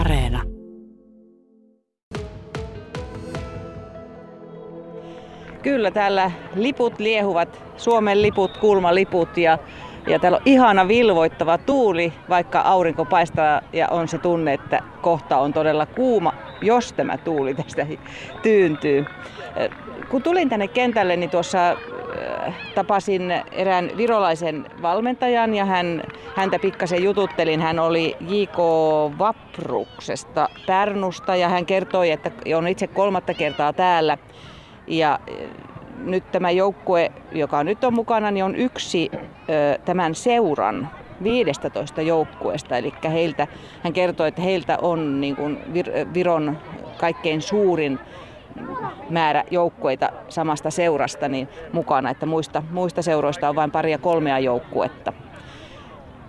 Areena. Kyllä, täällä liput liehuvat, Suomen liput, kulmaliput ja täällä on ihana vilvoittava tuuli, vaikka aurinko paistaa ja on se tunne, että kohta on todella kuuma, jos tämä tuuli tästä tyyntyy. Kun tulin tänne kentälle, niin tuossa tapasin erään virolaisen valmentajan ja häntä pikkasen jututtelin. Hän oli J.K. Vapruksesta Pärnusta ja hän kertoi, että on itse kolmatta kertaa täällä. Ja nyt tämä joukkue, joka nyt on mukana, niin on yksi tämän seuran 15 joukkueesta. Eli heiltä, hän kertoi, että heiltä on niin kuin Viron kaikkein suurin määrä joukkueita samasta seurasta niin mukana, että muista seuroista on vain paria kolmea joukkuetta.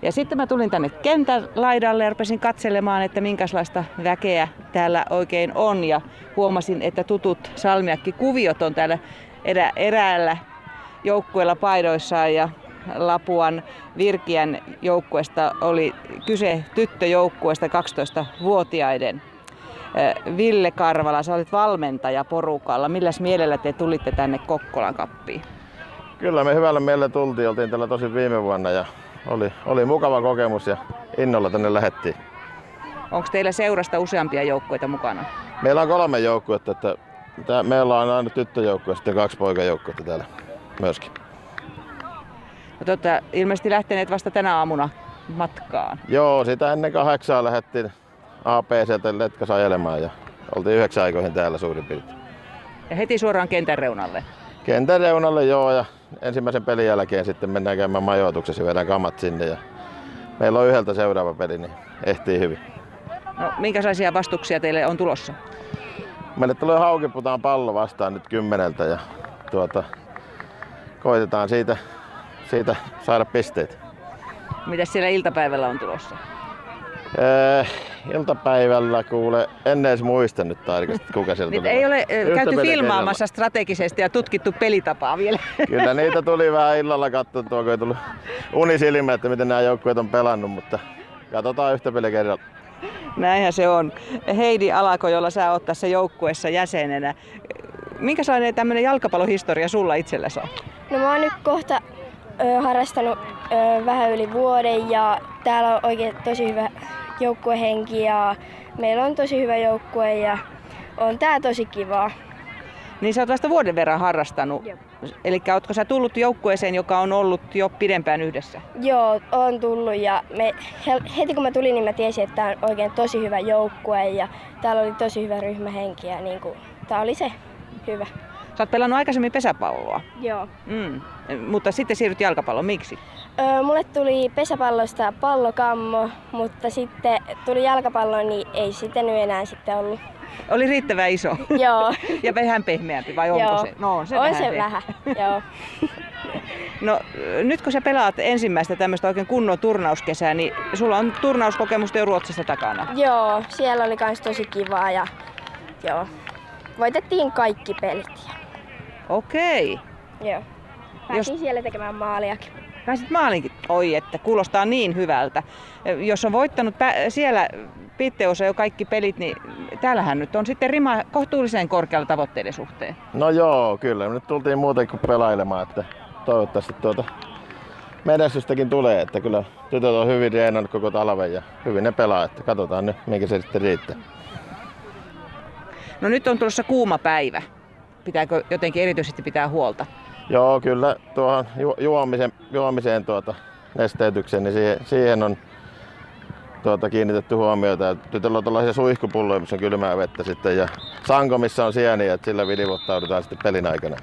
Ja sitten mä tulin tänne kentän laidalle ja rupesin katselemaan, että minkälaista väkeä täällä oikein on. Ja huomasin, että tutut salmiakkikuviot on täällä eräällä joukkueella paidoissaan. Ja Lapuan Virkiän joukkueesta oli kyse tyttöjoukkueesta 12-vuotiaiden. Ville Karvala, sä olit valmentaja porukalla. Milläs mielellä te tulitte tänne Kokkolan Cupiin? Kyllä me hyvällä mielellä tultiin. Oltiin täällä tosi viime vuonna ja oli mukava kokemus ja innolla tänne lähdettiin. Onko teillä seurasta useampia joukkueita mukana? Meillä on 3 joukkuetta. Että meillä on aina tyttöjoukkuja ja 2 poikajoukkuetta täällä myöskin. No, ilmeisesti lähteneet vasta tänä aamuna matkaan. Joo, sitä ennen 8 lähdettiin APC:ltä letkas ajelemaan ja oltiin 9 aikoihin täällä suurin piirtein. Ja heti suoraan kentän reunalle? Kentän reunalle joo, ja ensimmäisen pelin jälkeen sitten mennään käymään majoituksessa ja vedään kamat sinne. Ja meillä on 1:00 seuraava peli, niin ehtii hyvin. No, minkälaisia vastuksia teille on tulossa? Meille tulee Haukiputaan pallo vastaan nyt 10:00 ja koitetaan siitä saada pisteitä. Mitäs siellä iltapäivällä on tulossa? Iltapäivällä kuule, en edes muista nyt tarkasti kuka sieltä tuli. Ei ole käyty filmaamassa kerralla strategisesti ja tutkittu pelitapaa vielä. Kyllä niitä tuli vähän illalla katsottua, kun ei tullut unisilmä, että miten nämä joukkueet on pelannut, mutta katsotaan yhtä peliä kerralla. Näinhän se on. Heidi Alako, jolla sä oot tässä joukkueessa jäsenenä. Minkälainen tämmöinen jalkapallohistoria sulla itselläsi on? No mä oon nyt kohta harrastanut vähän yli vuoden ja täällä on oikein tosi hyvä joukkuehenki ja meillä on tosi hyvä joukkue ja on tää tosi kivaa. Niin sä oot vasta vuoden verran harrastanut. Joo. Elikkä ootko sä tullut joukkueeseen, joka on ollut jo pidempään yhdessä? Joo, on tullut ja heti kun mä tulin, niin mä tiesin, että tää on oikein tosi hyvä joukkue ja täällä oli tosi hyvä ryhmähenki ja niin kun, tää oli se hyvä. Sä oot pelannut aikaisemmin pesäpalloa. Joo. Mutta sitten siirryt jalkapalloon. Miksi? Mulle tuli pesäpallosta pallokammo, mutta sitten tuli jalkapalloon, niin ei sitä nyt enää sitten ollut. Oli riittävän iso? Joo. Ja vähän pehmeämpi vai onko se? No, on se vähän. Joo. No, nyt kun sä pelaat ensimmäistä tämmöistä oikein kunnon turnauskesää, niin sulla on turnauskokemusta jo Ruotsissa takana. Joo, siellä oli kans tosi kivaa ja joo. Voitettiin kaikki pelit. Okei. Joo. Pääsin siellä tekemään maaliakin. Pääsit maalinkin? Oi, että kuulostaa niin hyvältä. Jos on voittanut siellä Pitteussa jo kaikki pelit, niin täällähän nyt on sitten rima kohtuullisen korkealla tavoitteiden suhteen. No joo, kyllä. Nyt tultiin muuten kuin pelailemaan, että toivottavasti menestystäkin tulee. Että kyllä tytöt on hyvin reenannut koko talven ja hyvin ne pelaa. Että katsotaan nyt, minkä se sitten riittää. No nyt on tulossa kuuma päivä. Pitääkö jotenkin erityisesti pitää huolta? Joo, kyllä tuohon juomiseen nesteytykseen, niin siihen on kiinnitetty huomiota. Tytöllä on tuollaisia suihkupulloja, missä on kylmää vettä sitten ja sanko, missä on sieniä, että sillä vilvoittaudutaan sitten pelin aikana.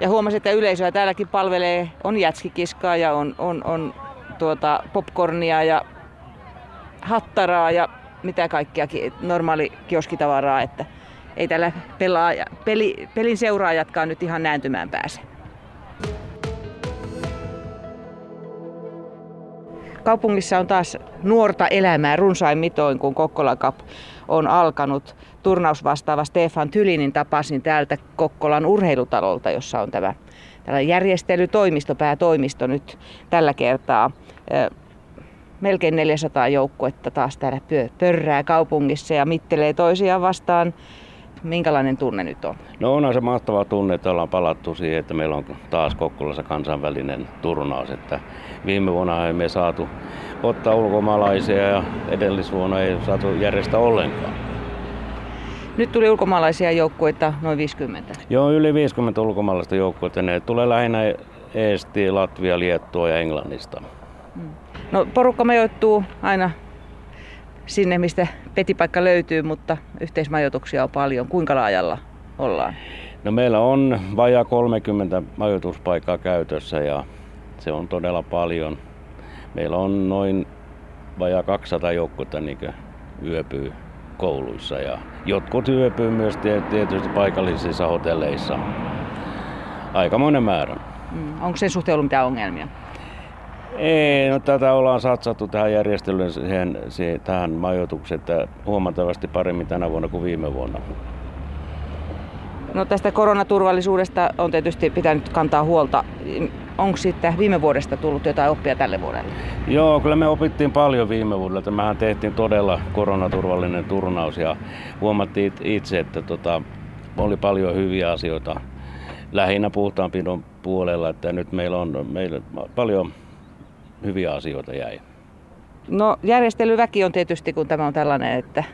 Ja huomasin, että yleisöä täälläkin palvelee, on jätskikiskaa ja on popcornia ja hattaraa ja mitä kaikkea normaali kioskitavaraa, että ei tällä pelin seuraajatkaan nyt ihan nääntymään pääse. Kaupungissa on taas nuorta elämää runsain mitoin, kun Kokkola Cup on alkanut. Turnausvastaava Stefan Tylinin tapasin täältä Kokkolan urheilutalolta, jossa on tämä järjestelytoimisto, päätoimisto nyt tällä kertaa. melkein 400 joukkuetta taas täällä pörrää kaupungissa ja mittelee toisiaan vastaan. Minkälainen tunne nyt on? No onhan se mahtava tunne, että ollaan palattu siihen, että meillä on taas Kokkolassa kansainvälinen turnaus. Että viime vuonna emme saatu ottaa ulkomaalaisia ja edellisvuonna ei saatu järjestää ollenkaan. Nyt tuli ulkomaalaisia joukkueita noin 50. Joo, yli 50 ulkomaalaista joukkuetta. Ne tulee lähinnä Eesti, Latvia, Liettua ja Englannista. No porukka majoittuu aina sinne, mistä petipaikka löytyy, mutta yhteismajoituksia on paljon. Kuinka laajalla ollaan? No meillä on vajaa 30 majoituspaikkaa käytössä ja se on todella paljon. Meillä on noin vajaa 200 joukkuetta niin kuin yöpyy kouluissa ja jotkut yöpyy myös tietysti paikallisissa hotelleissa. Aikamoinen määrä. Onko sen suhteen ollut mitään ongelmia? Ei, no tätä ollaan satsattu tähän järjestelyyn, tähän majoitukseen, että huomattavasti paremmin tänä vuonna kuin viime vuonna. No tästä koronaturvallisuudesta on tietysti pitänyt kantaa huolta. Onko siitä viime vuodesta tullut jotain oppia tälle vuodelle? Joo, kyllä me opittiin paljon viime vuodella. Mehän tehtiin todella koronaturvallinen turnaus ja huomattiin itse, että oli paljon hyviä asioita. Lähinnä puhtaanpidon puolella, että nyt meillä paljon hyviä asioita jäi. No järjestelyväki on tietysti, kun tämä on tällainen, että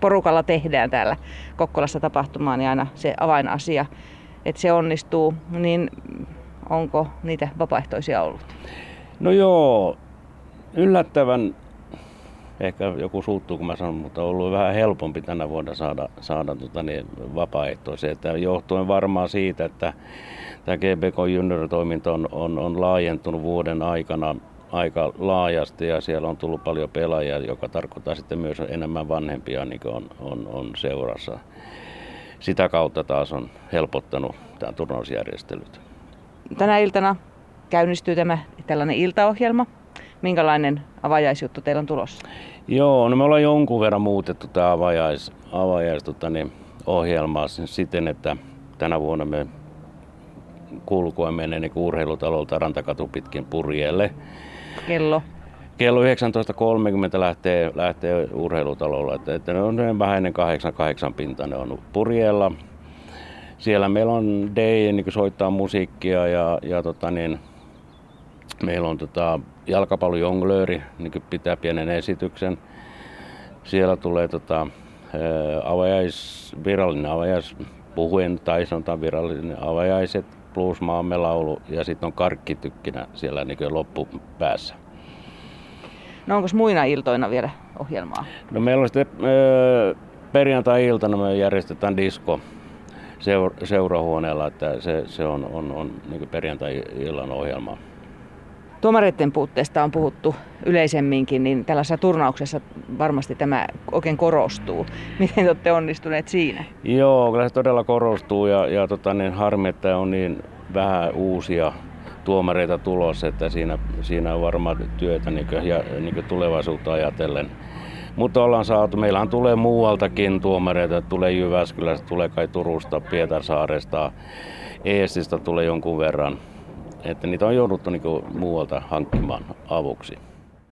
porukalla tehdään täällä Kokkolassa tapahtumaan, niin aina se avainasia, että se onnistuu, niin onko niitä vapaaehtoisia ollut? No joo, yllättävän, ehkä joku suuttuu kun mä sanon, mutta on ollut vähän helpompi tänä vuonna saada vapaaehtoisia. Että johtuen varmaan siitä, että tämä GBK junioritoiminta on laajentunut vuoden aikana aika laajasti ja siellä on tullut paljon pelaajia, joka tarkoittaa sitten myös enemmän vanhempia niin kuin on seurassa. Sitä kautta taas on helpottanut tämän turnausjärjestelyt. Tänä iltana käynnistyy tämä tällainen iltaohjelma. Minkälainen avajaisjuttu teillä on tulossa? Joo, no me ollaan jonkun verran muutettu tämä ohjelmaa siten, että tänä vuonna me kulkuen menee niin urheilutalolta Rantakatu pitkin Purjeelle. Kello 19.30 lähtee urheilutalolla. Että ne on vähän ennen 8 pinta, ne on Purjeella. Siellä meillä on DJ, niin soittaa musiikkia ja meillä on jalkapallojonglööri, niin pitää pienen esityksen. Siellä tulee virallinen avajaispuhuin tai sanotaan virallinen avajaiset plus maamme laulu ja sitten on karkkitykkinä siellä niin loppupäässä. No onko muina iltoina vielä ohjelmaa? No meillä on sitten perjantai-iltana me järjestetään disko seurahuoneella, että se on niin perjantai-illan ohjelma. Tuomareiden puutteesta on puhuttu yleisemminkin, niin tällaisessa turnauksessa varmasti tämä oikein korostuu. Miten te olette onnistuneet siinä? Joo, kyllä se todella korostuu ja harmi, että on niin vähän uusia tuomareita tulossa, että siinä on varmaan työtä niin kuin tulevaisuutta ajatellen. Mutta ollaan saatu, meillähän tulee muualtakin tuomareita, tulee Jyväskylästä, tulee kai Turusta, Pietarsaaresta, Eestistä tulee jonkun verran. Että niitä on jouduttu niin kuin muualta hankkimaan avuksi.